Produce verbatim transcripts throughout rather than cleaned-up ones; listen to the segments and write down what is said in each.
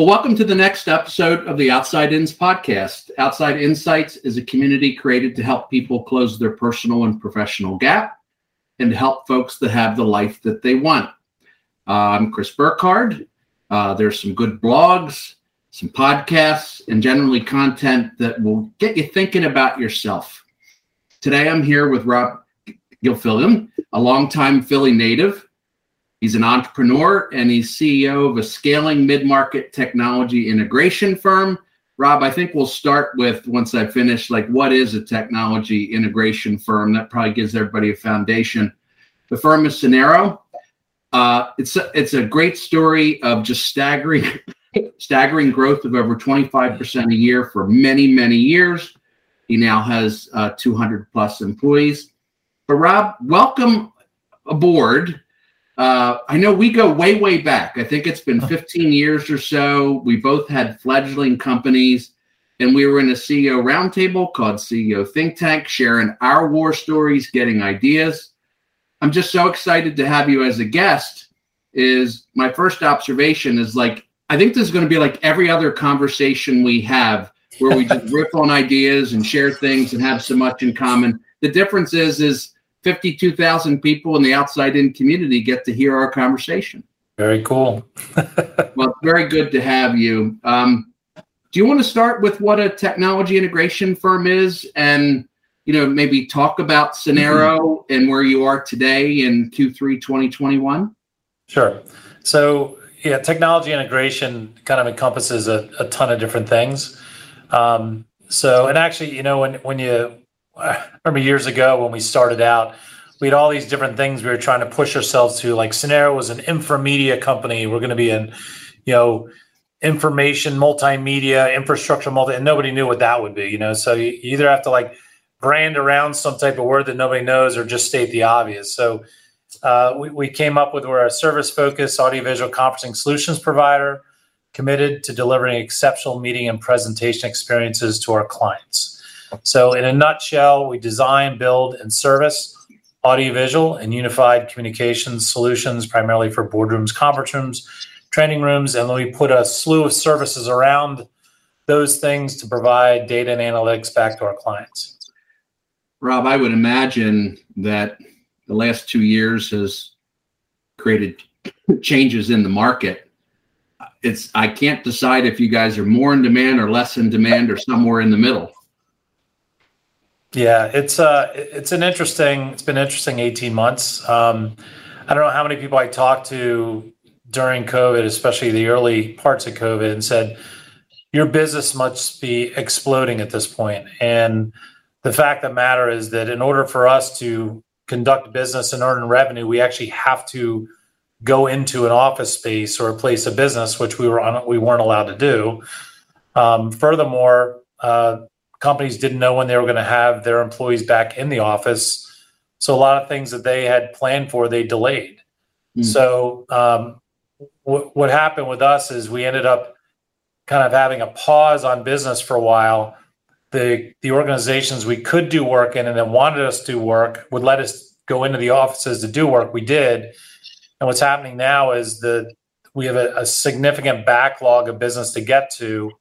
Well, welcome to the next episode of the Outside Ins podcast. Outside Insights is a community created to help people close their personal and professional gap and to help folks that have the life that they want. Uh, I'm Chris Burkhard. Uh, there's some good blogs, some podcasts, and generally content that will get you thinking about yourself. Today, I'm here with Rob Gilfillan, a longtime Philly native. He's an entrepreneur, and he's C E O of a scaling mid-market technology integration firm. Rob, I think we'll start with, once I finish, like, what is a technology integration firm? That probably gives everybody a foundation. The firm is Cenero. Uh, it's, a, it's a great story of just staggering, staggering growth of over twenty-five percent a year for many, many years. He now has uh, two hundred plus employees. But Rob, welcome aboard. Uh, I know we go way, way back. I think it's been fifteen years or so. We both had fledgling companies, and we were in a C E O roundtable called C E O Think Tank, sharing our war stories, getting ideas. I'm just so excited to have you as a guest. Is my first observation is like, I think this is going to be like every other conversation we have where we just riff on ideas and share things and have so much in common. The difference is, is fifty-two thousand people in the outside-in community get to hear our conversation. Very cool. Well, very good to have you. Um, do you want to start with what a technology integration firm is, and you know, maybe talk about Cenero mm-hmm. and where you are today in Q three twenty twenty-one? Sure. So, yeah, technology integration kind of encompasses a, a ton of different things. Um, so, and actually, you know, when when you I remember years ago when we started out, we had all these different things we were trying to push ourselves to. Like Cenero was an infomedia company. We're going to be in, you know, information, multimedia, infrastructure, multi, and nobody knew what that would be, you know. So you either have to like brand around some type of word that nobody knows or just state the obvious. So uh, we, we came up with we're a service-focused audiovisual conferencing solutions provider committed to delivering exceptional meeting and presentation experiences to our clients. So in a nutshell, we design, build, and service audiovisual and unified communications solutions, primarily for boardrooms, conference rooms, training rooms, and then we put a slew of services around those things to provide data and analytics back to our clients. Rob, I would imagine that the last two years has created changes in the market. It's I can't decide if you guys are more in demand or less in demand or somewhere in the middle. Yeah, it's uh, it's an interesting. It's been interesting eighteen months. Um, I don't know how many people I talked to during COVID, especially the early parts of COVID, and said your business must be exploding at this point. And the fact of the matter is that in order for us to conduct business and earn revenue, we actually have to go into an office space or a place of business, which we were on, we weren't allowed to do. Um, furthermore. Uh, Companies didn't know when they were going to have their employees back in the office. So a lot of things that they had planned for, they delayed. Mm. So um, w- what happened with us is we ended up kind of having a pause on business for a while. The the organizations we could do work in and then wanted us to do work would let us go into the offices to do work. We did. And what's happening now is that we have a, a significant backlog of business to get to.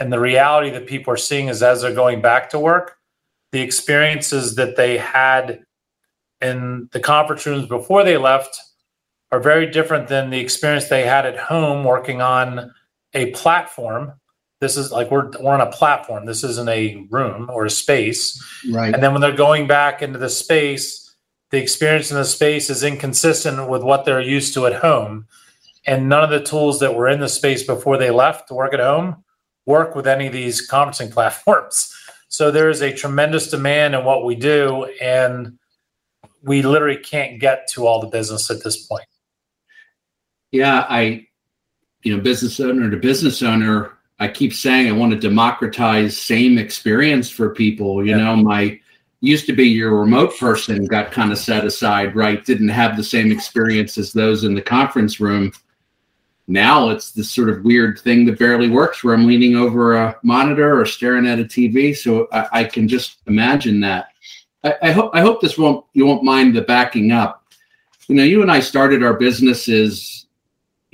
And the reality that people are seeing is as they're going back to work, the experiences that they had in the conference rooms before they left are very different than the experience they had at home working on a platform. This is like we're, we're on a platform. This isn't a room or a space. Right. And then when they're going back into the space, the experience in the space is inconsistent with what they're used to at home. And none of the tools that were in the space before they left to work at home work with any of these conferencing platforms. So there is a tremendous demand in what we do, and we literally can't get to all the business at this point. Yeah, I, you know, business owner to business owner, I keep saying I want to democratize same experience for people. You yeah. know, my used to be your remote person got kind of set aside, right? Didn't have the same experience as those in the conference room. Now it's this sort of weird thing that barely works where I'm leaning over a monitor or staring at a T V. So I, I can just imagine that. I, I hope I hope this won't you won't mind the backing up. You know, you and I started our businesses,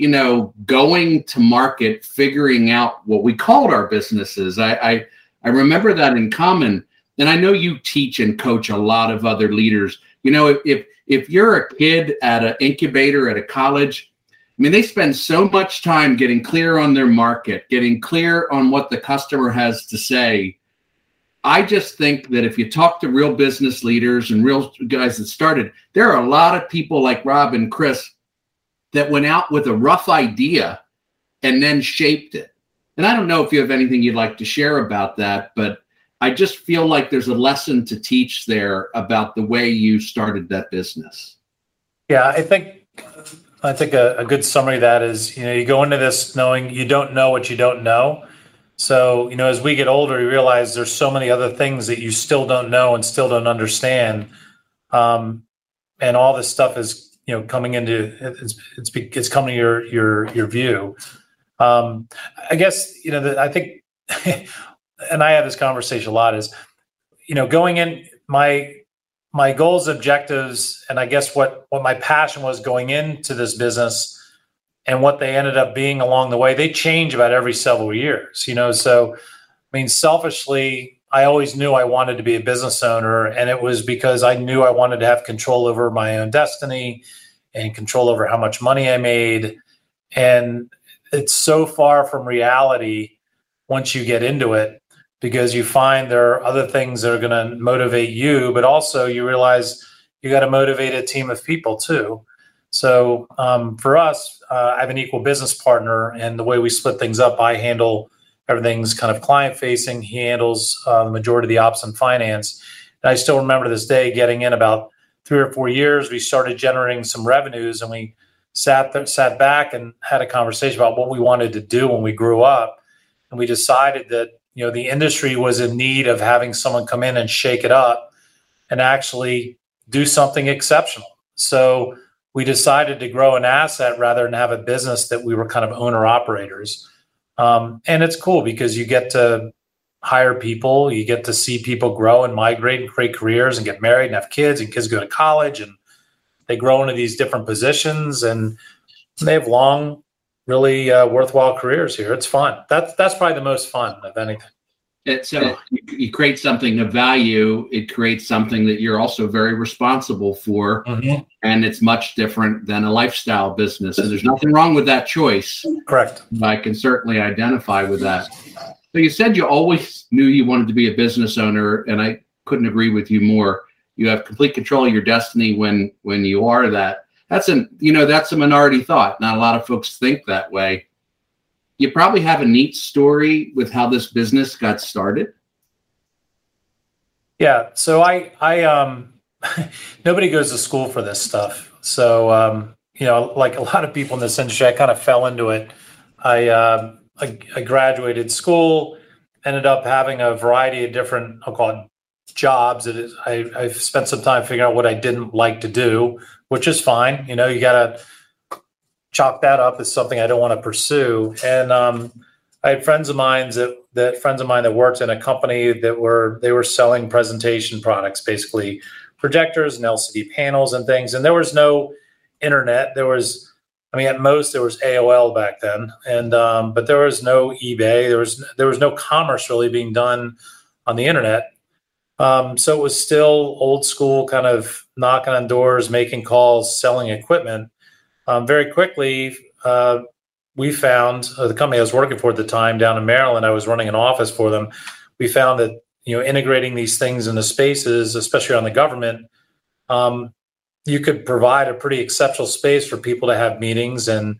you know, going to market, figuring out what we called our businesses. I, I, I remember that in common. And I know you teach and coach a lot of other leaders. You know, if if, if you're a kid at an incubator at a college, I mean, they spend so much time getting clear on their market, getting clear on what the customer has to say. I just think that if you talk to real business leaders and real guys that started, there are a lot of people like Rob and Chris that went out with a rough idea and then shaped it. And I don't know if you have anything you'd like to share about that, but I just feel like there's a lesson to teach there about the way you started that business. Yeah, I think I think a, a good summary of that is, you know, you go into this knowing you don't know what you don't know. So, you know, as we get older, you realize there's so many other things that you still don't know and still don't understand. Um, and all this stuff is, you know, coming into, it's it's, it's coming to your, your, your view. Um, I guess, you know, the, I think, and I have this conversation a lot is, you know, going in, my, my goals, objectives, and I guess what, what my passion was going into this business and what they ended up being along the way, they change about every several years, you know? So, I mean, selfishly, I always knew I wanted to be a business owner, and it was because I knew I wanted to have control over my own destiny and control over how much money I made. And it's so far from reality once you get into it, because you find there are other things that are going to motivate you, but also you realize you got to motivate a team of people too. So um, for us, uh, I have an equal business partner, and the way we split things up, I handle everything's kind of client facing. He handles uh, the majority of the ops and finance. And I still remember this day getting in about three or four years, we started generating some revenues, and we sat th- sat back and had a conversation about what we wanted to do when we grew up. And we decided that, you know, the industry was in need of having someone come in and shake it up and actually do something exceptional. So we decided to grow an asset rather than have a business that we were kind of owner operators. Um, and it's cool because you get to hire people, you get to see people grow and migrate and create careers and get married and have kids, and kids go to college and they grow into these different positions, and they have long, really uh, worthwhile careers here. It's fun. That's, that's probably the most fun of anything. It, so you create something of value. It creates something that you're also very responsible for. Mm-hmm. And it's much different than a lifestyle business. And there's nothing wrong with that choice. Correct. I can certainly identify with that. So you said you always knew you wanted to be a business owner, and I couldn't agree with you more. You have complete control of your destiny when, when you are that. That's an, you know, that's a minority thought. Not a lot of folks think that way. You probably have a neat story with how this business got started. Yeah. So I, I, um, nobody goes to school for this stuff. So, um, you know, like a lot of people in this industry, I kind of fell into it. I, uh, I, I graduated school, ended up having a variety of different, I'll call it jobs. It is, I, I've spent some time figuring out what I didn't like to do, which is fine. You know, you got to chalk that up as something I don't want to pursue. And um, I had friends of mine that, that friends of mine that worked in a company that were, they were selling presentation products, basically projectors and L C D panels and things. And there was no internet. There was, I mean, at most there was A O L back then. And, um, but there was no eBay. There was, there was no commerce really being done on the internet. Um, so it was still old school, kind of knocking on doors, making calls, selling equipment. Um, very quickly, uh, we found uh, the company I was working for at the time down in Maryland, I was running an office for them. We found that, you know, integrating these things into spaces, especially on the government, um, you could provide a pretty exceptional space for people to have meetings, and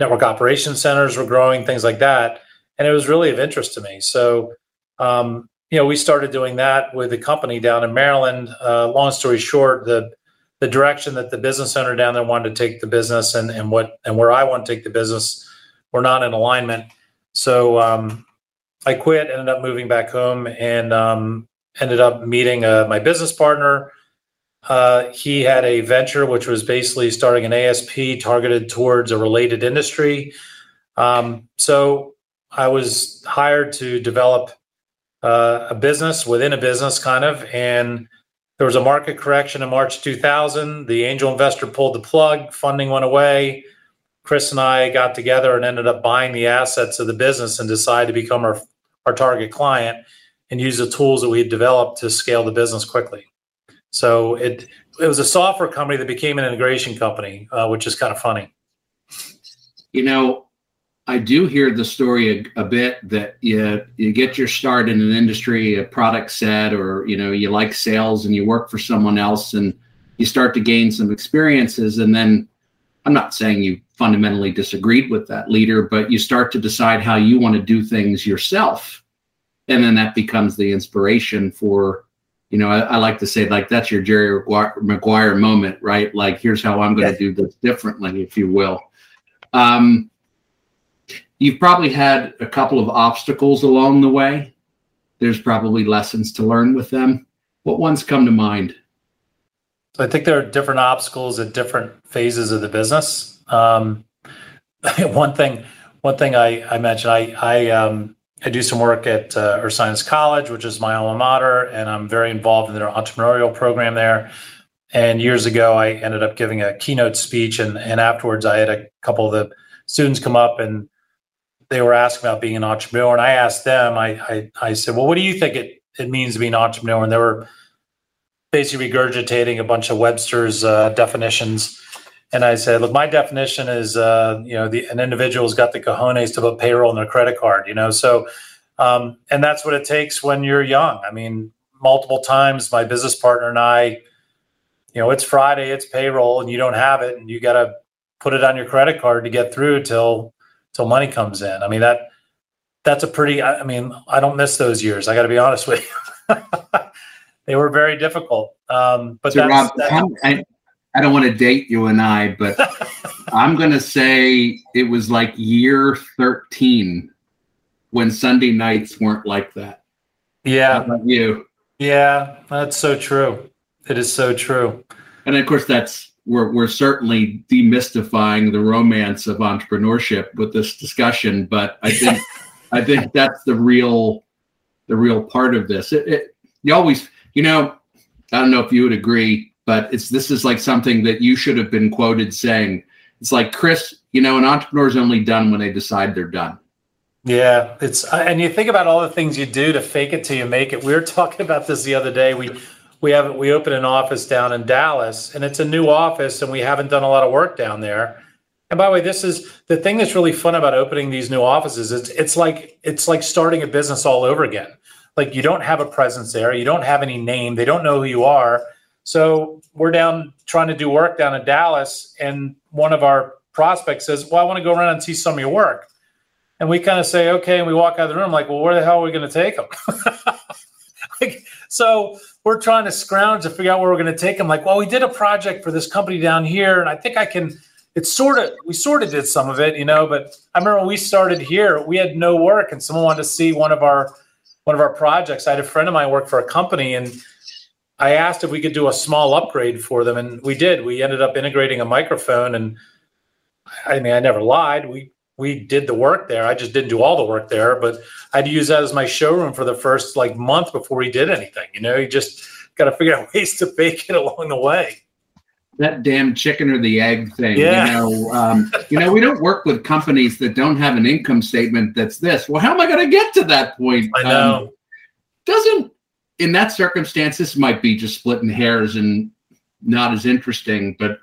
network operation centers were growing, things like that. And it was really of interest to me. So, um, you know, we started doing that with the company down in Maryland. Uh, long story short, the the direction that the business owner down there wanted to take the business and, and what, and where I want to take the business, we're not in alignment. So, um, I quit, ended up moving back home, and, um, ended up meeting, uh, my business partner. Uh, he had a venture, which was basically starting an A S P targeted towards a related industry. Um, so I was hired to develop, uh, a business within a business kind of, and there was a market correction in March two thousand. The angel investor pulled the plug, funding went away. Chris and I got together and ended up buying the assets of the business and decided to become our, our target client and use the tools that we had developed to scale the business quickly. So it it was a software company that became an integration company, uh, which is kind of funny. You know, I do hear the story a, a bit that you, you get your start in an industry, a product set, or, you know, you like sales and you work for someone else and you start to gain some experiences. And then I'm not saying you fundamentally disagreed with that leader, but you start to decide how you want to do things yourself. And then that becomes the inspiration for, you know, I, I like to say, like, that's your Jerry Maguire moment, right? Like, here's how I'm going to do this differently, if you will. Um, You've probably had a couple of obstacles along the way. There's probably lessons to learn with them. What ones come to mind? So I think there are different obstacles at different phases of the business. Um, one thing, one thing I, I mentioned, I I, um, I do some work at uh, Ursinus College, which is my alma mater, and I'm very involved in their entrepreneurial program there. And years ago, I ended up giving a keynote speech, and and afterwards, I had a couple of the students come up and they were asking about being an entrepreneur, and I asked them, I, I, I said, well, what do you think it, it means to be an entrepreneur? And they were basically regurgitating a bunch of Webster's uh, definitions. And I said, look, my definition is, uh, you know, the, an individual's got the cojones to put payroll in their credit card, you know? So, um, and that's what it takes when you're young. I mean, multiple times my business partner and I, you know, it's Friday, it's payroll, and you don't have it, and you got to put it on your credit card to get through till till money comes in. I mean, that that's a pretty, I mean, I don't miss those years. I got to be honest with you. They were very difficult. Um, but so that's, Rob, that's- I, I don't want to date you and I, but I'm going to say it was like year thirteen when Sunday nights weren't like that. Yeah. How about you? Yeah, that's so true. It is so true. And of course, that's, We're we're certainly demystifying the romance of entrepreneurship with this discussion, but I think I think that's the real the real part of this. It, it you always you know I don't know if you would agree, but it's this is like something that you should have been quoted saying. It's like, Chris, you know, an entrepreneur's only done when they decide they're done. Yeah, it's and you think about all the things you do to fake it till you make it. We were talking about this the other day. We. We haven't, we opened an office down in Dallas, and it's a new office, and we haven't done a lot of work down there. And by the way, this is the thing that's really fun about opening these new offices. It's it's like it's like starting a business all over again. Like, you don't have a presence there, you don't have any name, they don't know who you are. So we're down trying to do work down in Dallas, and one of our prospects says, well, I want to go around and see some of your work. And we kind of say, okay, and we walk out of the room like, well, where the hell are we going to take them? Like, so we're trying to scrounge to figure out where we're going to take them. Like, well, we did a project for this company down here, and I think I can, it's sort of, we sort of did some of it, you know, but I remember when we started here, we had no work, and someone wanted to see one of our, one of our projects. I had a friend of mine work for a company, and I asked if we could do a small upgrade for them. And we did, we ended up integrating a microphone, and I mean, I never lied. We, we did the work there. I just didn't do all the work there, but I'd use that as my showroom for the first like month before we did anything. You know, you just got to figure out ways to fake it along the way. That damn chicken or the egg thing. Yeah. You know, um, you know, we don't work with companies that don't have an income statement that's this. Well, how am I going to get to that point? I know. Um, doesn't, in that circumstance, this might be just splitting hairs and not as interesting, but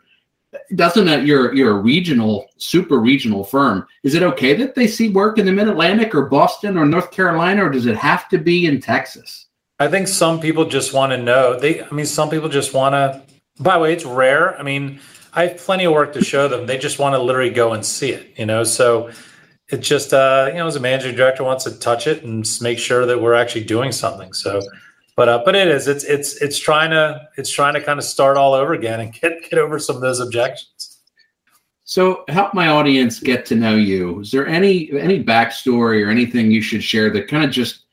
doesn't a, you're you're a regional, super regional firm. Is it okay that they see work in the Mid-Atlantic or Boston or North Carolina, or does it have to be in Texas? I think some people just want to know. They, I mean, some people just want to. By the way, it's rare. I mean, I have plenty of work to show them. They just want to literally go and see it, you know. So it's just, uh, you know, as a managing director, wants to touch it and make sure that we're actually doing something. So. But uh, but it is it's it's it's trying to it's trying to kind of start all over again and get get over some of those objections. So help my audience get to know you. Is there any any backstory or anything you should share that kind of just,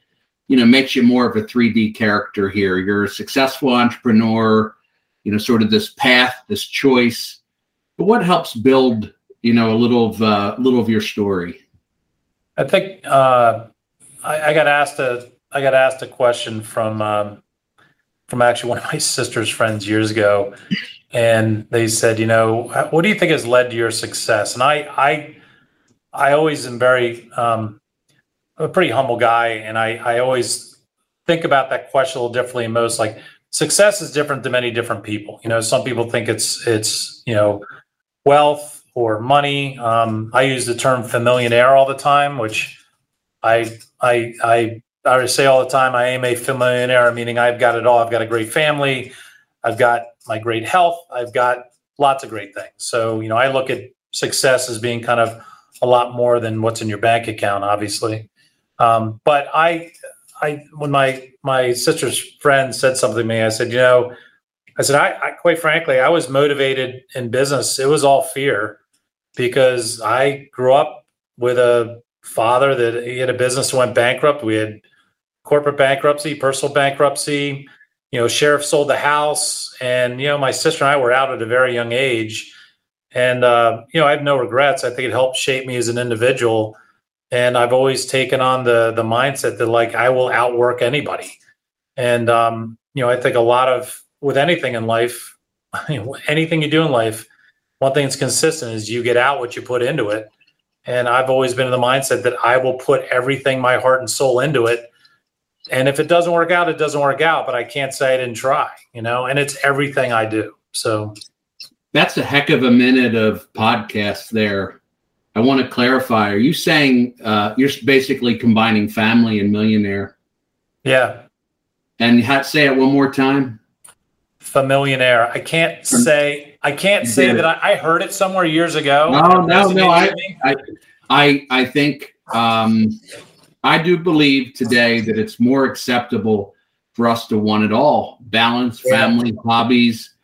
you know, makes you more of a three D character here? You're a successful entrepreneur, you know, sort of this path, this choice. But what helps build, you know, a little of uh, a little of your story? I think uh, I, I got asked to. I got asked a question from um, from actually one of my sister's friends years ago, and they said, you know, what do you think has led to your success? And I, I, I always am very, um, a pretty humble guy, and I, I always think about that question a little differently. Most like success is different to many different people. You know, some people think it's it's you know, wealth or money. Um, I use the term familionaire all the time, which I I I I say all the time. I am a familionaire, meaning I've got it all. I've got a great family. I've got my great health. I've got lots of great things. So, you know, I look at success as being kind of a lot more than what's in your bank account, obviously. Um, but I, I, when my, my sister's friend said something to me, I said, you know, I said, I, I, quite frankly, I was motivated in business. It was all fear, because I grew up with a father that he had a business that went bankrupt. We had corporate bankruptcy, personal bankruptcy. You know, sheriff sold the house, and, you know, my sister and I were out at a very young age, and, uh, you know, I have no regrets. I think it helped shape me as an individual. And I've always taken on the the mindset that, like, I will outwork anybody. And, um, you know, I think a lot of, with anything in life, anything you do in life, one thing that's consistent is you get out what you put into it. And I've always been in the mindset that I will put everything, my heart and soul into it. And if it doesn't work out, it doesn't work out, but I can't say I didn't try, you know, and it's everything I do. So that's a heck of a minute of podcasts there. I want to clarify. Are you saying uh, you're basically combining family and millionaire? Yeah. And you have to say it one more time. Familionaire. I can't say, I can't say that I, I heard it somewhere years ago. No, no, no. I, I, I, I think, um, I do believe today that it's more acceptable for us to want it all. Balance, family, yeah. hobbies.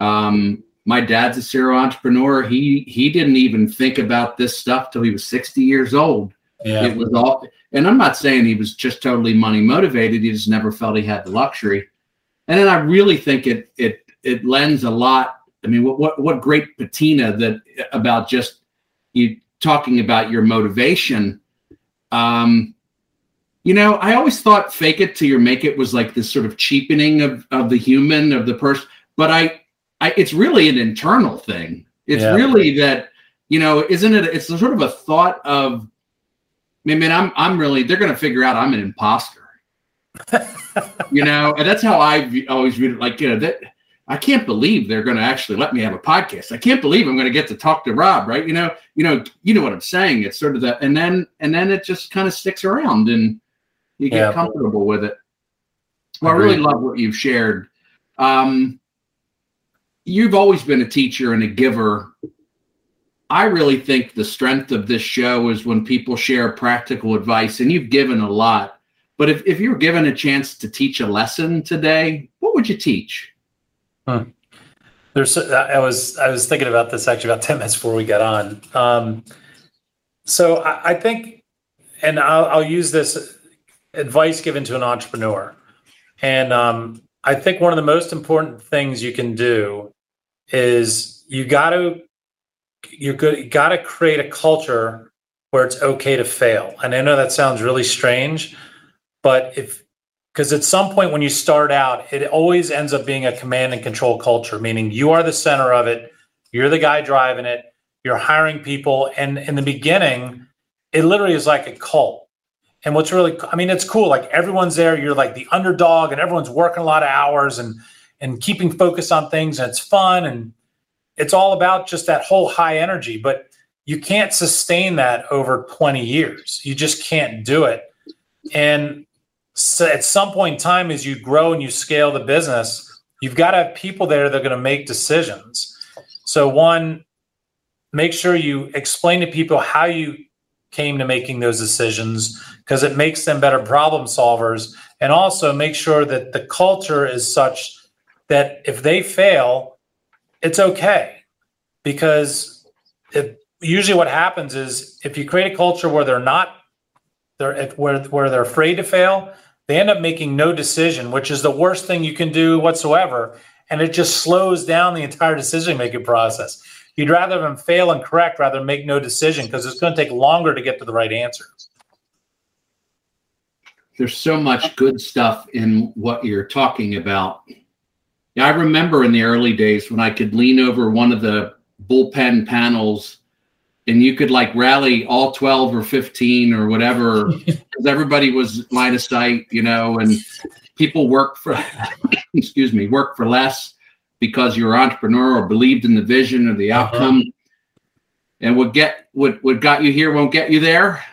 Um, my dad's a serial entrepreneur. He he didn't even think about this stuff till he was sixty years old. Yeah. It was all, and I'm not saying he was just totally money motivated. He just never felt he had the luxury. And then I really think it it it lends a lot. I mean, what what, what great patina that about just you talking about your motivation. Um, you know, I always thought fake it till you make it was like this sort of cheapening of, of the human, of the person, but I, I, it's really an internal thing. It's yeah. really that, you know, isn't it? It's sort of a thought of, I mean, I'm, I'm really, they're going to figure out I'm an imposter, you know, and that's how I always viewed it. Like, you know, that I can't believe they're going to actually let me have a podcast. I can't believe I'm going to get to talk to Rob, right? You know, you know, you know what I'm saying. It's sort of that, and then and then it just kind of sticks around, and you get yeah. comfortable with it. Well, I really love what you've shared. Um, you've always been a teacher and a giver. I really think the strength of this show is when people share practical advice, and you've given a lot. But if if you were given a chance to teach a lesson today, what would you teach? Huh. There's, I was, I was thinking about this actually about ten minutes before we got on. Um, so I, I think, and I'll, I'll use this advice given to an entrepreneur. And um, I think one of the most important things you can do is you got to, you're good, you got to create a culture where it's okay to fail. And I know that sounds really strange, but if Because at some point when you start out, it always ends up being a command and control culture, meaning you are the center of it. You're the guy driving it. You're hiring people. And in the beginning, it literally is like a cult. And what's really, I mean, it's cool. Like everyone's there. You're like the underdog and everyone's working a lot of hours and, and keeping focus on things. And it's fun. And it's all about just that whole high energy. But you can't sustain that over twenty years. You just can't do it. And so at some point in time, as you grow and you scale the business, you've got to have people there that are going to make decisions. So one, make sure you explain to people how you came to making those decisions, because it makes them better problem solvers. And also make sure that the culture is such that if they fail, it's okay. Because it, usually what happens is if you create a culture where they're not They're, where, where they're afraid to fail, they end up making no decision, which is the worst thing you can do whatsoever. And it just slows down the entire decision-making process. You'd rather them fail and correct rather than make no decision, because it's going to take longer to get to the right answer. There's so much good stuff in what you're talking about. Now, I remember in the early days when I could lean over one of the bullpen panels and you could like rally all twelve or fifteen or whatever, because everybody was line of sight, you know, and people worked for, excuse me, worked for less because you were an entrepreneur or believed in the vision or the outcome. Uh-huh. And what get what what got you here won't get you there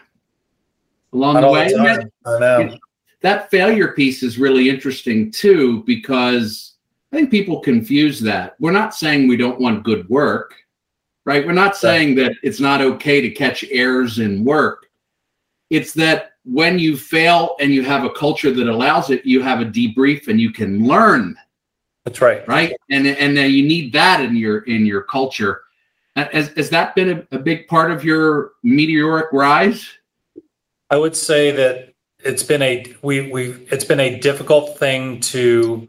along the way. That, I know. That failure piece is really interesting too, because I think people confuse that. We're not saying we don't want good work, right? We're not saying that it's not okay to catch errors in work. It's that when you fail and you have a culture that allows it, you have a debrief and you can learn. That's right. Right? And and then you need that in your in your culture. Has, has that been a, a big part of your meteoric rise? I would say that it's been a we we it's been a difficult thing to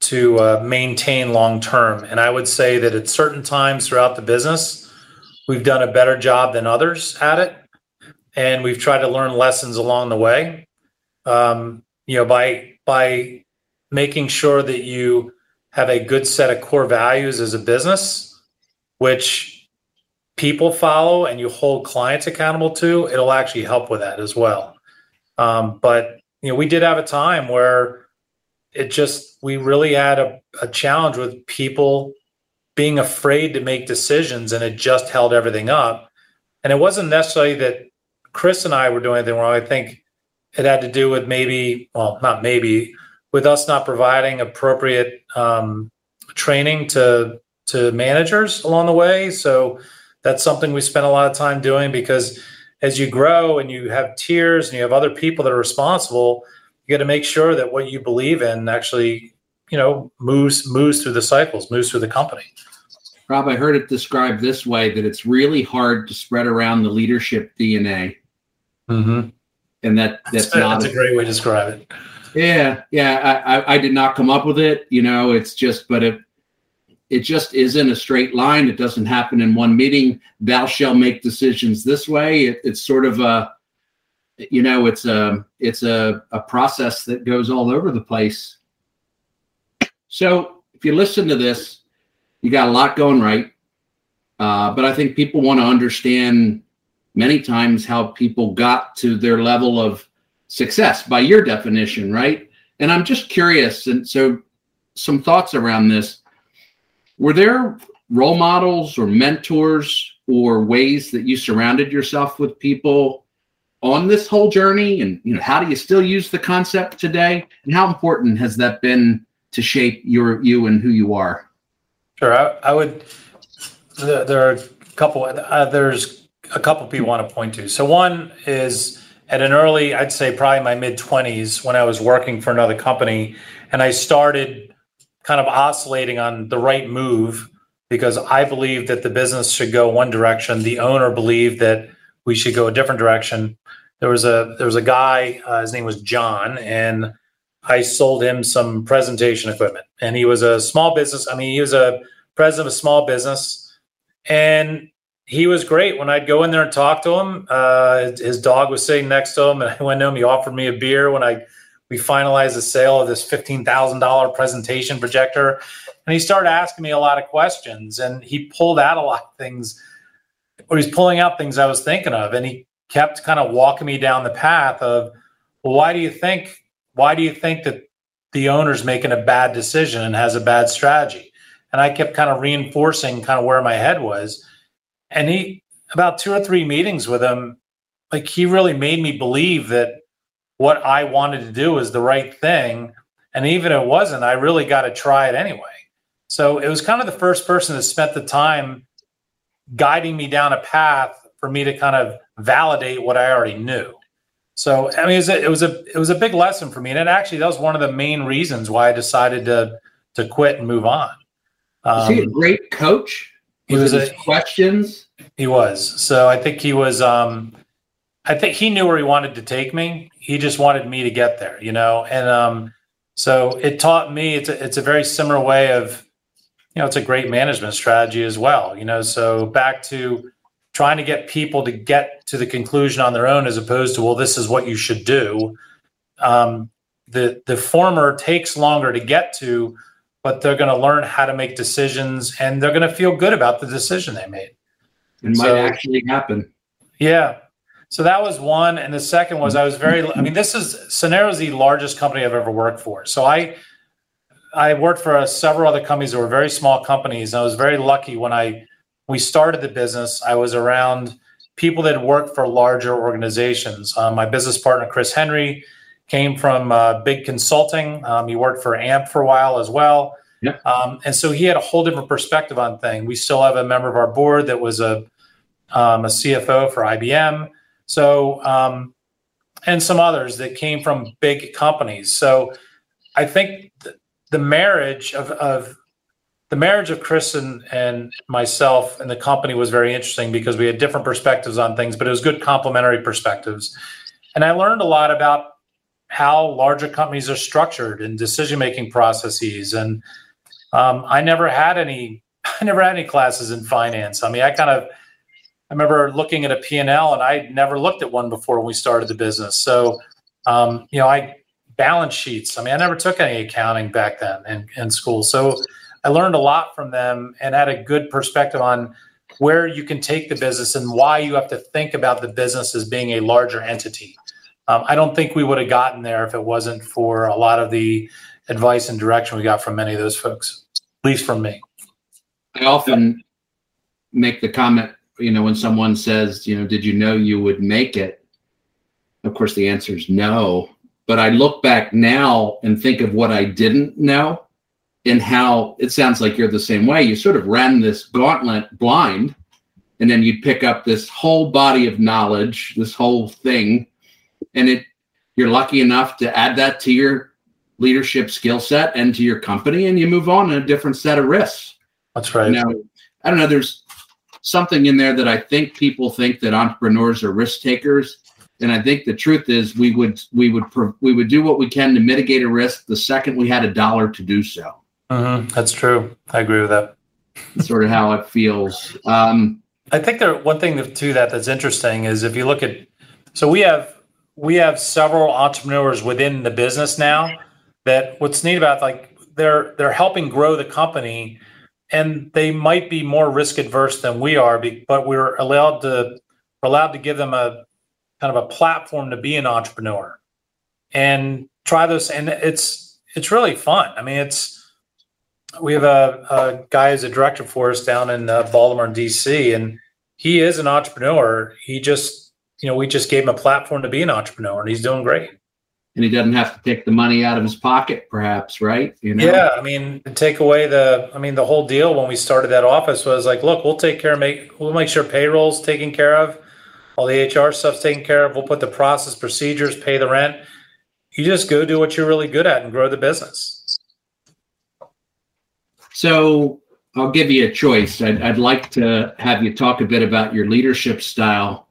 to uh, maintain long term, and I would say that at certain times throughout the business, we've done a better job than others at it, and we've tried to learn lessons along the way. Um, you know, by by making sure that you have a good set of core values as a business, which people follow and you hold clients accountable to, it'll actually help with that as well. Um, but, you know, we did have a time where it just, we really had a, a challenge with people being afraid to make decisions, and it just held everything up. And it wasn't necessarily that Chris and I were doing anything wrong. I think it had to do with maybe, well, not maybe, with us not providing appropriate um, training to, to managers along the way. So that's something we spent a lot of time doing, because as you grow and you have tiers and you have other people that are responsible, you got to make sure that what you believe in actually, you know, moves, moves through the cycles, moves through the company. Rob, I heard it described this way, that it's really hard to spread around the leadership D N A. Mm-hmm. And that that's, that's, not that's a great way to describe it. Yeah. Yeah. I, I, I did not come up with it, you know, it's just, but it, It just isn't a straight line. It doesn't happen in one meeting. Thou shall make decisions this way. It, it's sort of a, you know, it's a it's a, a process that goes all over the place. So if you listen to this, you got a lot going right. Uh, but I think people want to understand many times how people got to their level of success by your definition, right? And I'm just curious. And so some thoughts around this. Were there role models or mentors or ways that you surrounded yourself with people on this whole journey? And, you know, how do you still use the concept today? And how important has that been to shape your you and who you are? Sure. I, I would, there, there are a couple, uh, there's a couple people I want to point to. So one is at an early, I'd say probably my mid-twenties, when I was working for another company, and I started kind of oscillating on the right move, because I believe that the business should go one direction. The owner believed that we should go a different direction. There was a there was a guy, uh, his name was John, and I sold him some presentation equipment. And he was a small business. I mean, he was a president of a small business, and he was great. When I'd go in there and talk to him, uh, his dog was sitting next to him, and I went to him. He offered me a beer when I. We finalized the sale of this fifteen thousand dollars presentation projector, and he started asking me a lot of questions, and he pulled out a lot of things, or he's pulling out things I was thinking of, and he kept kind of walking me down the path of, well, why do you think, why do you think that the owner's making a bad decision and has a bad strategy? And I kept kind of reinforcing kind of where my head was, and he, about two or three meetings with him, like he really made me believe that what I wanted to do was the right thing. And even if it wasn't, I really got to try it anyway. So it was kind of the first person that spent the time guiding me down a path for me to kind of validate what I already knew. So, I mean, it was a, it was a, it was a big lesson for me. And it actually, that was one of the main reasons why I decided to, to quit and move on. Um, was he a great coach? He was a, questions. He was. So I think he was, um, I think he knew where he wanted to take me. He just wanted me to get there, you know? And um, so it taught me, it's a, it's a very similar way of, you know, it's a great management strategy as well, you know? So back to trying to get people to get to the conclusion on their own, as opposed to, well, this is what you should do. Um, the, the former takes longer to get to, but they're going to learn how to make decisions, and they're going to feel good about the decision they made. It so, might actually happen. Yeah. So that was one. And the second was I was very, I mean, this is, Cenero is the largest company I've ever worked for. So I, I worked for uh, several other companies that were very small companies. And I was very lucky when I, we started the business, I was around people that worked for larger organizations. Um, my business partner, Chris Henry, came from uh, big consulting. Um, he worked for A M P for a while as well. Yeah. Um, and so he had a whole different perspective on things. We still have a member of our board that was a, um, a C F O for I B M. So, um, and some others that came from big companies. So I think th- the marriage of, of the marriage of Chris and, and myself and the company was very interesting because we had different perspectives on things, but it was good complementary perspectives. And I learned a lot about how larger companies are structured and decision-making processes. And um, I never had any, I never had any classes in finance. I mean, I kind of, I remember looking at a P and L, and I never looked at one before when we started the business. So, um, you know, I balance sheets. I mean, I never took any accounting back then in, in school. So I learned a lot from them and had a good perspective on where you can take the business and why you have to think about the business as being a larger entity. Um, I don't think we would have gotten there if it wasn't for a lot of the advice and direction we got from many of those folks, at least from me. I often make the comment, you know, when someone says, you know, did you know you would make it? Of course, the answer is no. But I look back now and think of what I didn't know and how it sounds like you're the same way. You sort of ran this gauntlet blind, and then you'd pick up this whole body of knowledge, this whole thing. And it, you're lucky enough to add that to your leadership skill set and to your company, and you move on in a different set of risks. That's right. Now, I don't know. There's something in there that I think people think that entrepreneurs are risk takers. And I think the truth is we would we would we would do what we can to mitigate a risk the second we had a dollar to do so. Mm-hmm. That's true. I agree with that. That's sort of how it feels. Um, I think there one thing to that that's interesting is if you look at, so we have we have several entrepreneurs within the business now that what's neat about like they're they're helping grow the company. And they might be more risk adverse than we are, but we're allowed to we're allowed to give them a kind of a platform to be an entrepreneur and try this. And it's it's really fun. I mean, it's we have a, a guy who's a director for us down in uh, Baltimore, D C, and he is an entrepreneur. He just you know we just gave him a platform to be an entrepreneur, and he's doing great. And he doesn't have to take the money out of his pocket, perhaps, right? You know? Yeah, I mean, take away the, I mean, the whole deal when we started that office was like, look, we'll take care of, make, we'll make sure payroll's taken care of, all the H R stuff's taken care of, we'll put the process, procedures, pay the rent. You just go do what you're really good at and grow the business. So I'll give you a choice. I'd, I'd like to have you talk a bit about your leadership style,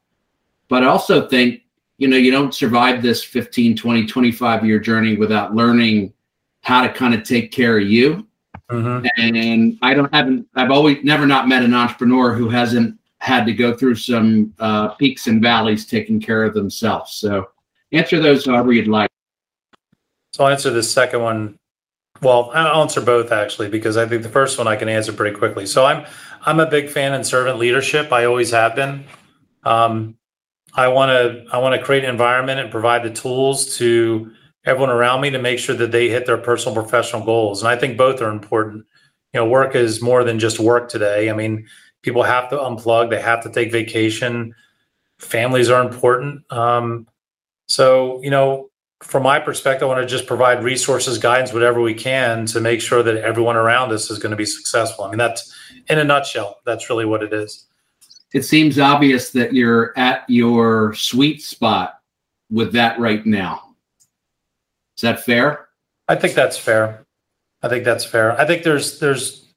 but I also think, you know, you don't survive this fifteen, twenty, twenty-five year journey without learning how to kind of take care of you. Mm-hmm. And I don't haven't, I've always never not met an entrepreneur who hasn't had to go through some uh, peaks and valleys taking care of themselves. So answer those however you'd like. So I'll answer the second one. Well, I'll answer both actually, because I think the first one I can answer pretty quickly. So I'm, I'm a big fan in servant leadership. I always have been. Um, I want to I want to create an environment and provide the tools to everyone around me to make sure that they hit their personal and professional goals. And I think both are important. You know, work is more than just work today. I mean, people have to unplug. They have to take vacation. Families are important. Um, so, you know, from my perspective, I want to just provide resources, guidance, whatever we can to make sure that everyone around us is going to be successful. I mean, that's in a nutshell. That's really what it is. It seems obvious that you're at your sweet spot with that right now. Is that fair? I think that's fair. I think that's fair. I think there's, there's,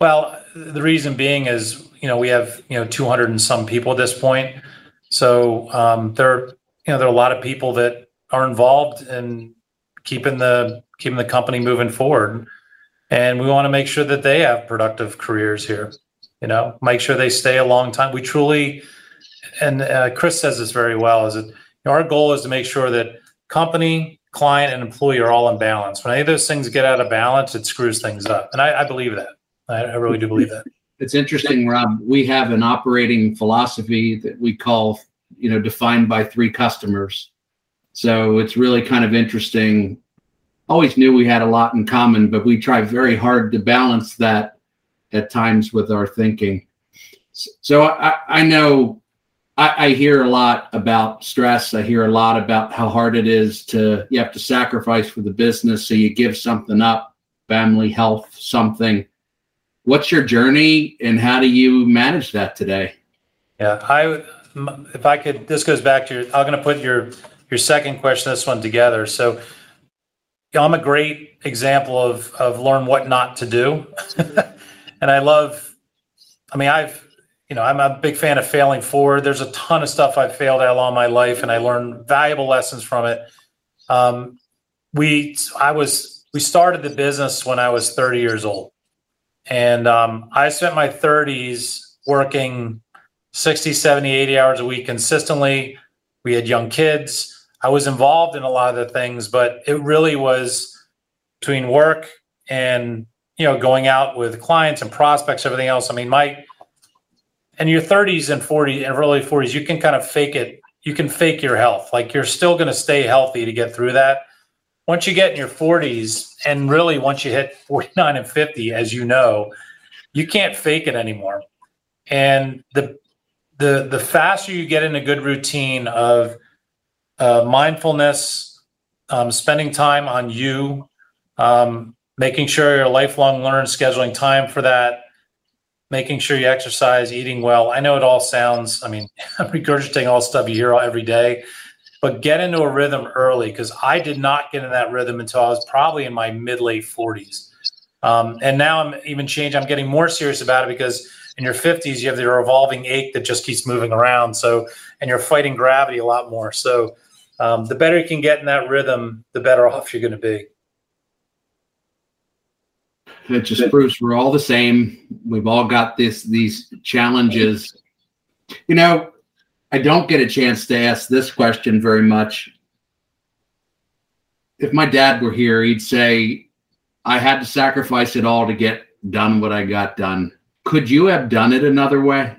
well, the reason being is, you know, we have, you know, two hundred and some people at this point. So um, there, you know, there are a lot of people that are involved in keeping the, keeping the company moving forward. And we want to make sure that they have productive careers here. You know, make sure they stay a long time. We truly, and uh, Chris says this very well, is that our goal is to make sure that company, client and employee are all in balance. When any of those things get out of balance, it screws things up. And I, I believe that. I, I really do believe that. It's interesting, Rob. We have an operating philosophy that we call, you know, defined by three customers. So it's really kind of interesting. Always knew we had a lot in common, but we try very hard to balance that at times with our thinking. So I, I know I, I hear a lot about stress. I hear a lot about how hard it is to, you have to sacrifice for the business. So you give something up, family, health, something. What's your journey and how do you manage that today? Yeah, I, if I could, this goes back to your, I'm going to put your, your second question, this one together. So you know, I'm a great example of, of learn what not to do. And I love, I mean, I've, you know, I'm a big fan of failing forward. There's a ton of stuff I've failed at all my life and I learned valuable lessons from it. Um, we, I was, we started the business when I was thirty years old. And um, I spent my thirties working sixty, seventy, eighty hours a week consistently. We had young kids. I was involved in a lot of the things, but it really was between work and, you know, going out with clients and prospects, everything else. I mean, my, in your thirties and forties and early forties, you can kind of fake it. You can fake your health. Like you're still going to stay healthy to get through that. Once you get in your forties, and really once you hit forty-nine and fifty, as you know, you can't fake it anymore. And the the the faster you get in a good routine of uh, mindfulness, um, spending time on you, um, making sure you're a lifelong learner, scheduling time for that, making sure you exercise, eating well. I know it all sounds, I mean, I'm regurgitating all stuff you hear every day. But get into a rhythm early, because I did not get in that rhythm until I was probably in my mid-late forties. Um, and now I'm even changing. I'm getting more serious about it because in your fifties, you have the revolving ache that just keeps moving around. So, and you're fighting gravity a lot more. So um, the better you can get in that rhythm, the better off you're going to be. It just proves we're all the same. We've all got this these challenges. You know, I don't get a chance to ask this question very much. If my dad were here, he'd say, I had to sacrifice it all to get done what I got done. Could you have done it another way?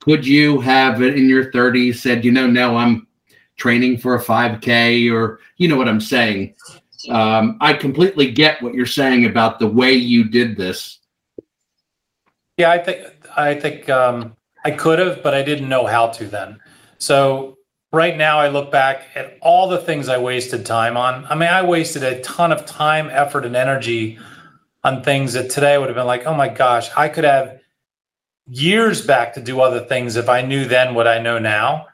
Could you have in your thirties said, you know, no, I'm training for a five K or, you know what I'm saying? Um, I completely get what you're saying about the way you did this. Yeah, I think, I think, um, I could have, but I didn't know how to then. So right now I look back at all the things I wasted time on. I mean, I wasted a ton of time, effort, and energy on things that today would have been like, oh my gosh, I could have years back to do other things if I knew then what I know now.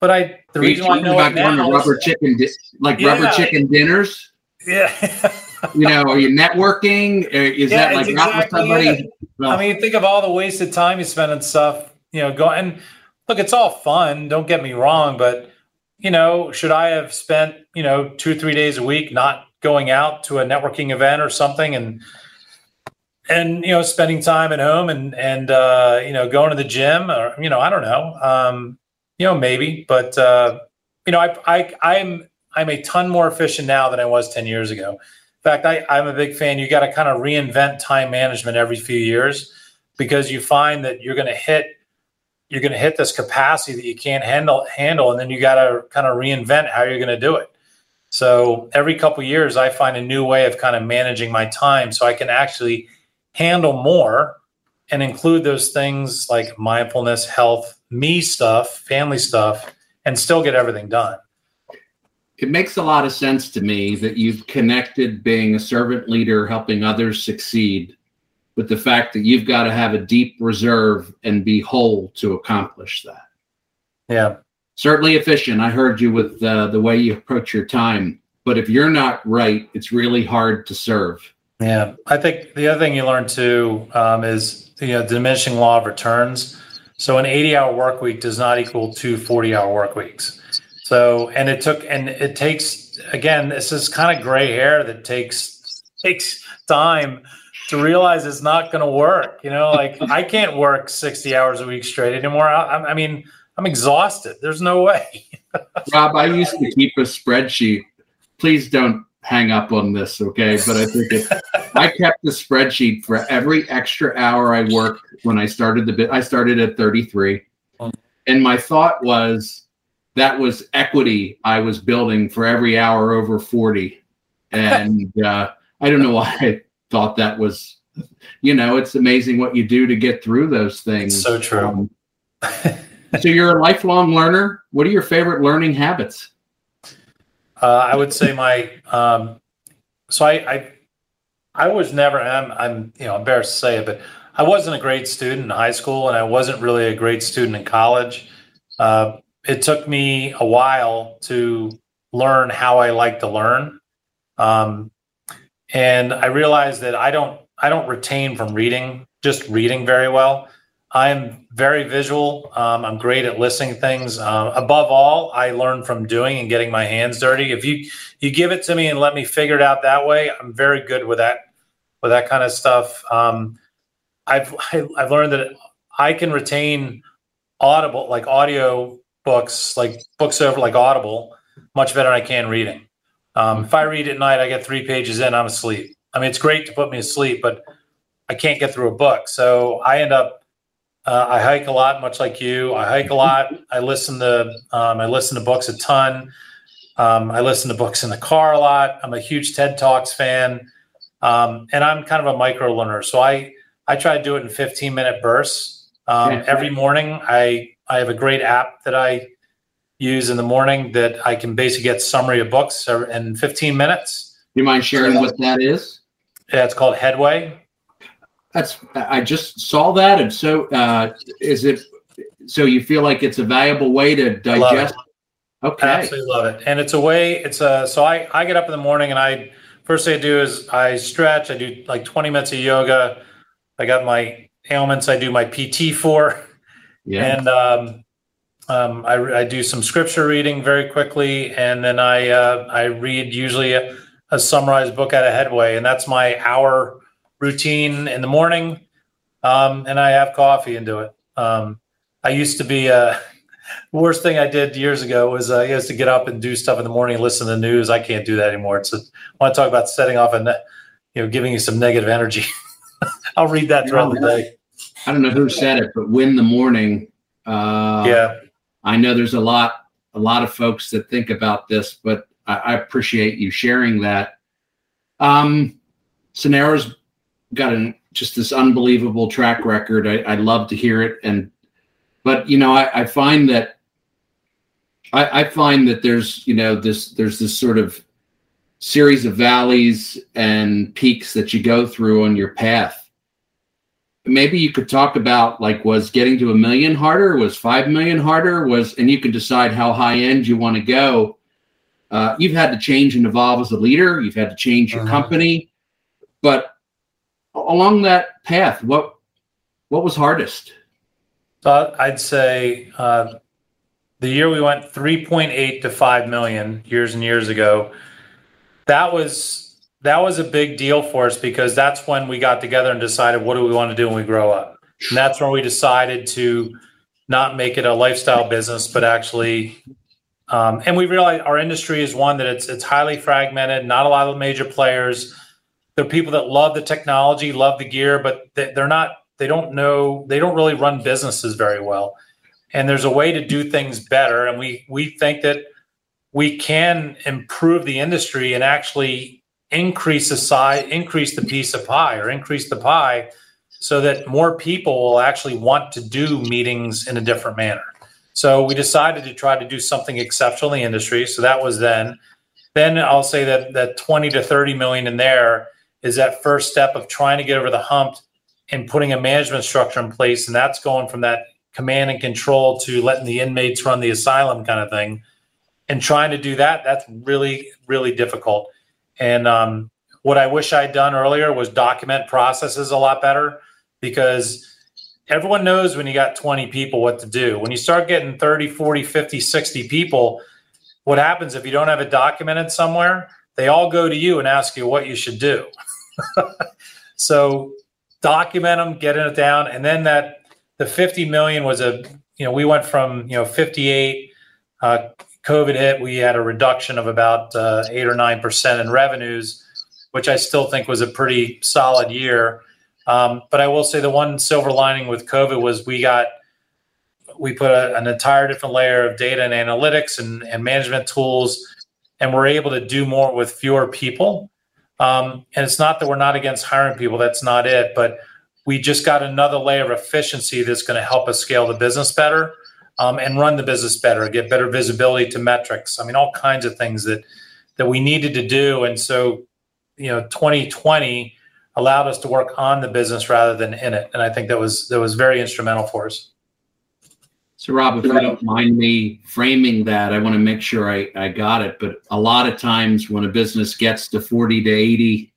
But I, the Are reason why I know about it going now to rubber is, chicken, di- like yeah. rubber chicken dinners. Yeah. You know, are you networking? Is yeah, that like exactly not with somebody? It. Well, I mean, think of all the wasted time you spend on stuff. You know, go and look, it's all fun. Don't get me wrong. But, you know, should I have spent, you know, two or three days a week not going out to a networking event or something and, and, you know, spending time at home and, and, uh, you know, going to the gym or, you know, I don't know, um, you know, maybe, but, uh, you know, I, I, I'm, I'm a ton more efficient now than I was ten years ago. In fact, I, I'm a big fan. You got to kind of reinvent time management every few years because you find that you're going to hit you're going to hit this capacity that you can't handle, handle, and then you got to kind of reinvent how you're going to do it. So every couple of years, I find a new way of kind of managing my time so I can actually handle more and include those things like mindfulness, health, me stuff, family stuff, and still get everything done. It makes a lot of sense to me that you've connected being a servant leader, helping others succeed, with the fact that you've got to have a deep reserve and be whole to accomplish that. Yeah. Certainly efficient. I heard you with uh, the way you approach your time, but if you're not right, it's really hard to serve. Yeah. I think the other thing you learn too um, is, you know, diminishing law of returns. So an eighty hour work week does not equal two forty hour work weeks. So, and it took, and it takes, again, this is kind of gray hair that takes, takes time to realize it's not going to work. You know, like I can't work sixty hours a week straight anymore. I, I mean, I'm exhausted. There's no way. Rob, I used to keep a spreadsheet please don't hang up on this, okay? But I think it, I kept the spreadsheet for every extra hour I worked when I started the bit. I started at thirty-three. And my thought was that was equity I was building for every hour over forty. And uh, I don't know why I thought that was, you know, it's amazing what you do to get through those things. It's so true. Um, so you're a lifelong learner. What are your favorite learning habits? Uh, I would say my, um, so I, I, I was never, and I'm, I'm, you know, embarrassed to say it, but I wasn't a great student in high school, and I wasn't really a great student in college. Uh, it took me a while to learn how I like to learn. Um, and I realized that I don't, I don't retain from reading, just reading very well. I'm very visual. Um, I'm great at listing things. Um, above all, I learn from doing and getting my hands dirty. If you, you give it to me and let me figure it out that way, I'm very good with that, with that kind of stuff. Um, I've, I, I've learned that I can retain audible, like audio books, like books over like Audible much better than I can reading. Um, if I read at night, I get three pages in, I'm asleep. I mean, it's great to put me asleep, but I can't get through a book. So I end up, Uh, I hike a lot, much like you. I hike a lot. I listen to um, I listen to books a ton. Um, I listen to books in the car a lot. I'm a huge TED Talks fan, um, and I'm kind of a micro learner. So I I try to do it in fifteen minute bursts um, yeah. every morning. I I have a great app that I use in the morning that I can basically get summary of books in fifteen minutes. You mind sharing so, what that is? Yeah, it's called Headway. That's, I just saw that. And so uh, is it, so you feel like it's a valuable way to digest? Okay. I absolutely love it. And it's a way, it's a, so I, I get up in the morning and I, first thing I do is I stretch, I do like twenty minutes of yoga. I got my ailments I do my P T for. Yeah. And um, um, I, I do some scripture reading very quickly. And then I, uh, I read usually a, a summarized book out of Headway. And that's my hour routine in the morning, um, and I have coffee and do it. Um, I used to be, uh, worst thing I did years ago was uh, I used to get up and do stuff in the morning and listen to the news. I can't do that anymore. It's a, I want to talk about setting off and, you know, giving you some negative energy. I'll read that throughout the day. I don't know who said it, but win the morning. Uh, yeah. I know there's a lot, a lot of folks that think about this, but I, I appreciate you sharing that. Um, Cenero's got an, just this unbelievable track record. I, I love to hear it. And, but you know, I, I find that, I, I find that there's, you know, this, there's this sort of series of valleys and peaks that you go through on your path. Maybe you could talk about like, was getting to a million harder? Was five million harder? Was, and you can decide how high end you want to go. Uh, you've had to change and evolve as a leader. You've had to change your uh-huh. company, but along that path, what what was hardest? Uh, I'd say uh, the year we went three point eight to five million years and years ago, that was that was a big deal for us because that's when we got together and decided what do we want to do when we grow up. And that's when we decided to not make it a lifestyle business, but actually, um, and we realized our industry is one that it's it's highly fragmented, not a lot of major players. There are people that love the technology, love the gear, but they're not, they don't know, they don't really run businesses very well. And there's a way to do things better. And we we think that we can improve the industry and actually increase the size, increase the piece of pie or increase the pie so that more people will actually want to do meetings in a different manner. So we decided to try to do something exceptional in the industry. So that was then. Then I'll say that that twenty to thirty million in there is that first step of trying to get over the hump and putting a management structure in place. And that's going from that command and control to letting the inmates run the asylum kind of thing. And trying to do that, that's really, really difficult. And um, what I wish I'd done earlier was document processes a lot better because everyone knows when you got twenty people what to do. When you start getting thirty, forty, fifty, sixty people, what happens if you don't have it documented somewhere? They all go to you and ask you what you should do. So document them, get it down. And then that the fifty million was a, you know, we went from, you know, fifty-eight, uh, COVID hit, we had a reduction of about uh, eight or nine percent in revenues, which I still think was a pretty solid year. Um, but I will say the one silver lining with COVID was we got we put a, an entire different layer of data and analytics and, and management tools, and we're able to do more with fewer people. Um, and it's not that we're not against hiring people. That's not it. But we just got another layer of efficiency that's going to help us scale the business better um, and run the business better, get better visibility to metrics. I mean, all kinds of things that that we needed to do. And so, you know, twenty twenty allowed us to work on the business rather than in it. And I think that was that was very instrumental for us. So, Rob, if you don't mind me framing that, I want to make sure I, I got it. But a lot of times when a business gets to forty to eighty,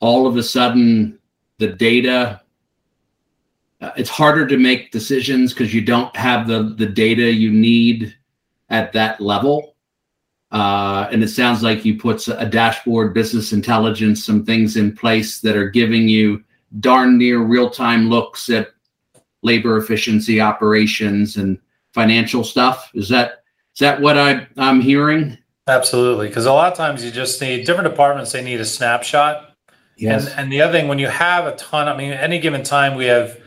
all of a sudden the data, uh, it's harder to make decisions because you don't have the, the data you need at that level. Uh, and it sounds like you put a dashboard, business intelligence, some things in place that are giving you darn near real-time looks at labor efficiency, operations, and financial stuff. Is that is that what I, I'm hearing? Absolutely, because a lot of times you just need different departments. They need a snapshot. Yes. And, and the other thing, when you have a ton, I mean, any given time we have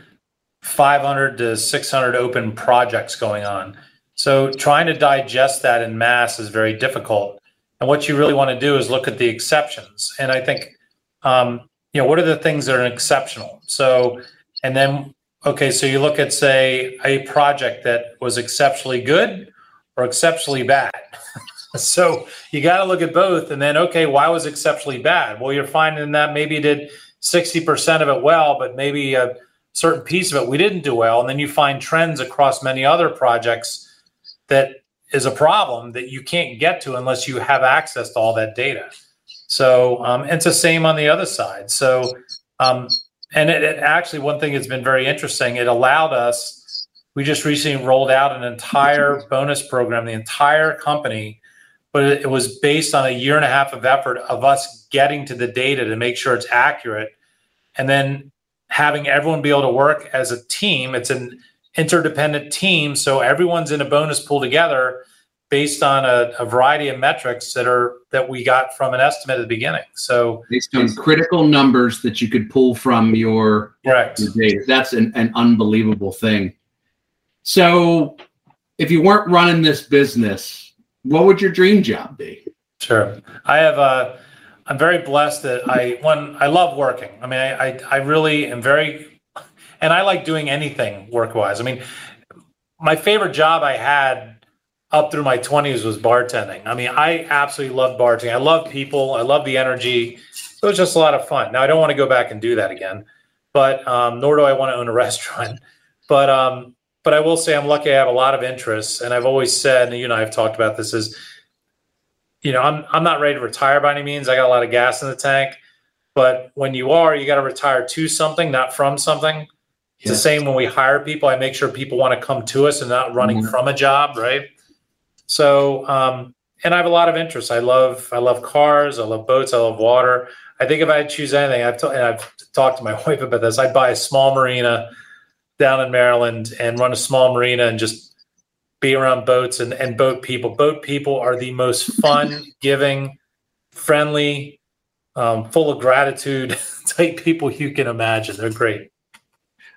five hundred to six hundred open projects going on. So trying to digest that in mass is very difficult. And what you really want to do is look at the exceptions. And I think, um, you know, what are the things that are exceptional? So, and then. Okay, so you look at, say, a project that was exceptionally good or exceptionally bad. So you got to look at both and then, okay, why was exceptionally bad? Well, you're finding that maybe you did sixty percent of it well, but maybe a certain piece of it we didn't do well. And then you find trends across many other projects that is a problem that you can't get to unless you have access to all that data. So um, it's the same on the other side. So um And it, it actually, one thing that's been very interesting, it allowed us, we just recently rolled out an entire bonus program, the entire company, but it, it was based on a year and a half of effort of us getting to the data to make sure it's accurate. And then having everyone be able to work as a team. It's an interdependent team. So everyone's in a bonus pool together based on a, a variety of metrics that are that we got from an estimate at the beginning. So based on critical numbers that you could pull from your, correct. your data. That's an, an unbelievable thing. So if you weren't running this business, what would your dream job be? Sure. I have a, I'm very blessed that I, one, I love working. I mean, I, I, I really am very, and I like doing anything work-wise. I mean, my favorite job I had up through my twenties was bartending. I mean, I absolutely love bartending. I love people. I love the energy. So it was just a lot of fun. Now, I don't want to go back and do that again, but um, nor do I want to own a restaurant. But um, but I will say I'm lucky I have a lot of interests. And I've always said, and you and I have talked about this, is, you know, I'm I'm not ready to retire by any means. I got a lot of gas in the tank. But when you are, you got to retire to something, not from something. It's yeah. the same when we hire people. I make sure people want to come to us and not running mm-hmm. from a job, right? So, um, and I have a lot of interests. I love, I love cars. I love boats. I love water. I think if I choose anything, I've, t- and I've talked to my wife about this. I'd buy a small marina down in Maryland and run a small marina and just be around boats and, and boat people. Boat people are the most fun, giving, friendly, um, full of gratitude type people you can imagine. They're great.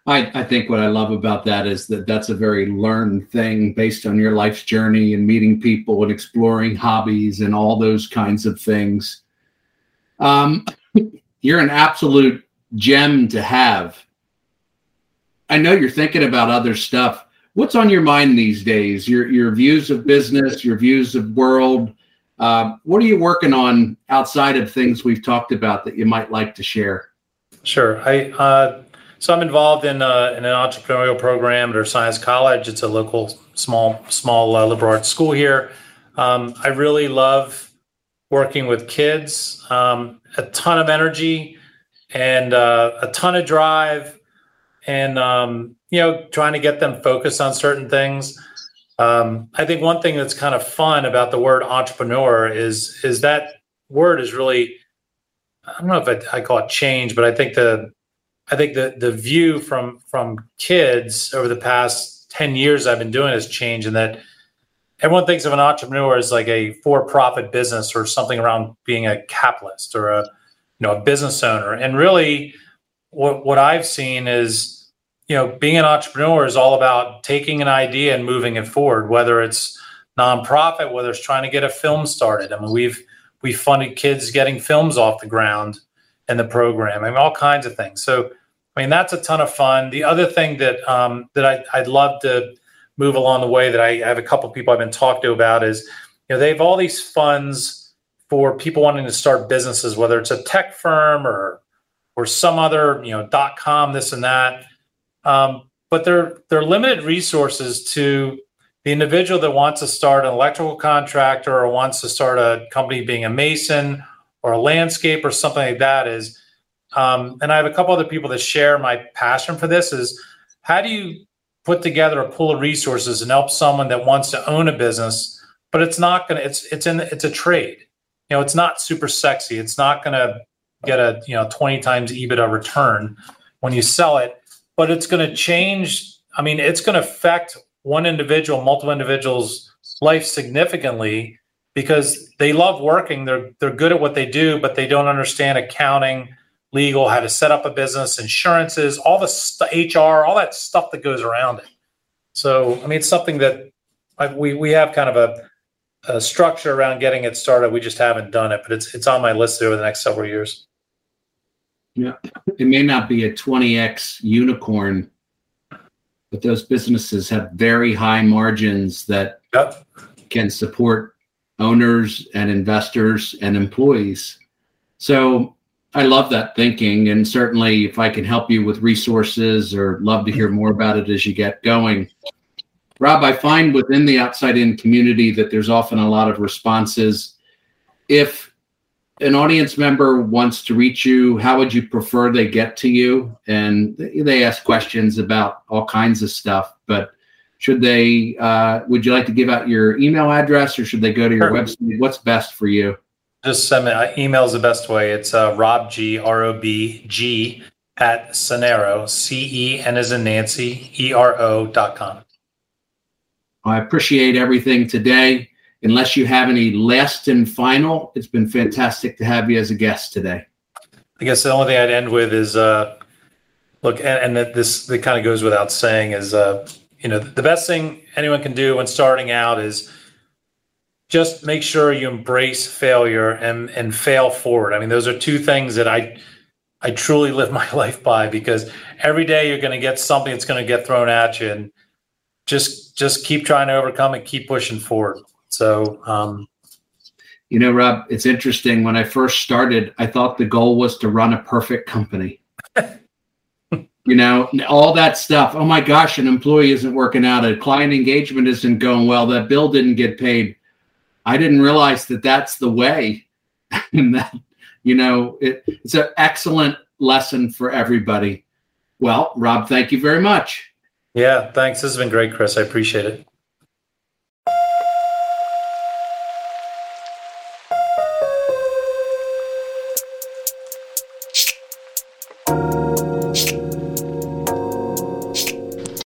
I, I think what I love about that is that that's a very learned thing based on your life's journey and meeting people and exploring hobbies and all those kinds of things. Um, you're an absolute gem to have. I know you're thinking about other stuff. What's on your mind these days? Your your views of business, your views of world. Uh, what are you working on outside of things we've talked about that you might like to share? Sure. I. Uh... So I'm involved in, uh, in an entrepreneurial program at Ursinus College. It's a local small small uh, liberal arts school here. Um, I really love working with kids. Um, a ton of energy and uh, a ton of drive, and um, you know, trying to get them focused on certain things. Um, I think one thing that's kind of fun about the word entrepreneur is is that word is really, I don't know if I, I call it change, but I think the I think the, the view from from kids over the past ten years I've been doing has changed, in that everyone thinks of an entrepreneur as like a for-profit business or something around being a capitalist or a, you know, a business owner. And really what, what I've seen is, you know, being an entrepreneur is all about taking an idea and moving it forward, whether it's nonprofit, whether it's trying to get a film started. I mean, we've, we funded kids getting films off the ground in the program. I mean, all kinds of things. So, I mean, that's a ton of fun. The other thing that um, that I, I'd love to move along the way that I have a couple of people I've been talking to about is, you know, they have all these funds for people wanting to start businesses, whether it's a tech firm or or some other, you know, dot com, this and that. Um, but they're they're limited resources to the individual that wants to start an electrical contractor or wants to start a company being a mason or a landscape or something like that is. Um, and I have a couple other people that share my passion for this is, how do you put together a pool of resources and help someone that wants to own a business, but it's not going to, it's, it's in, it's a trade, you know, it's not super sexy. It's not going to get a, you know, twenty times EBITDA return when you sell it, but it's going to change. I mean, it's going to affect one individual, multiple individuals' life significantly because they love working. They're, they're good at what they do, but they don't understand accounting, legal, how to set up a business, insurances, all the st- H R, all that stuff that goes around it. So, I mean, it's something that I, we we have kind of a, a structure around getting it started. We just haven't done it, but it's it's on my list over the next several years. Yeah, it may not be a twenty X unicorn, but those businesses have very high margins that yep. can support owners and investors and employees. So, I love that thinking, and certainly if I can help you with resources, or love to hear more about it as you get going. Rob, I find within the Outside In community that there's often a lot of responses. If an audience member wants to reach you, how would you prefer they get to you? And they ask questions about all kinds of stuff, but should they, uh, would you like to give out your email address, or should they go to your Sure. website? What's best for you? Just send me, email is the best way. It's uh, Rob G, R O B G, at Cenero, C E N as in Nancy, E R O dot com. I appreciate everything today. Unless you have any last and final, it's been fantastic to have you as a guest today. I guess the only thing I'd end with is, uh, look, and, and this that kind of goes without saying is, uh, you know, the best thing anyone can do when starting out is just make sure you embrace failure and, and fail forward. I mean, those are two things that I I truly live my life by, because every day you're going to get something that's going to get thrown at you, and just just keep trying to overcome and keep pushing forward. So, um, you know, Rob, it's interesting. When I first started, I thought the goal was to run a perfect company. You know, all that stuff. Oh my gosh, an employee isn't working out. A client engagement isn't going well. That bill didn't get paid. I didn't realize that that's the way, and that, you know, it, it's an excellent lesson for everybody. Well, Rob, thank you very much. Yeah, thanks. This has been great, Chris. I appreciate it.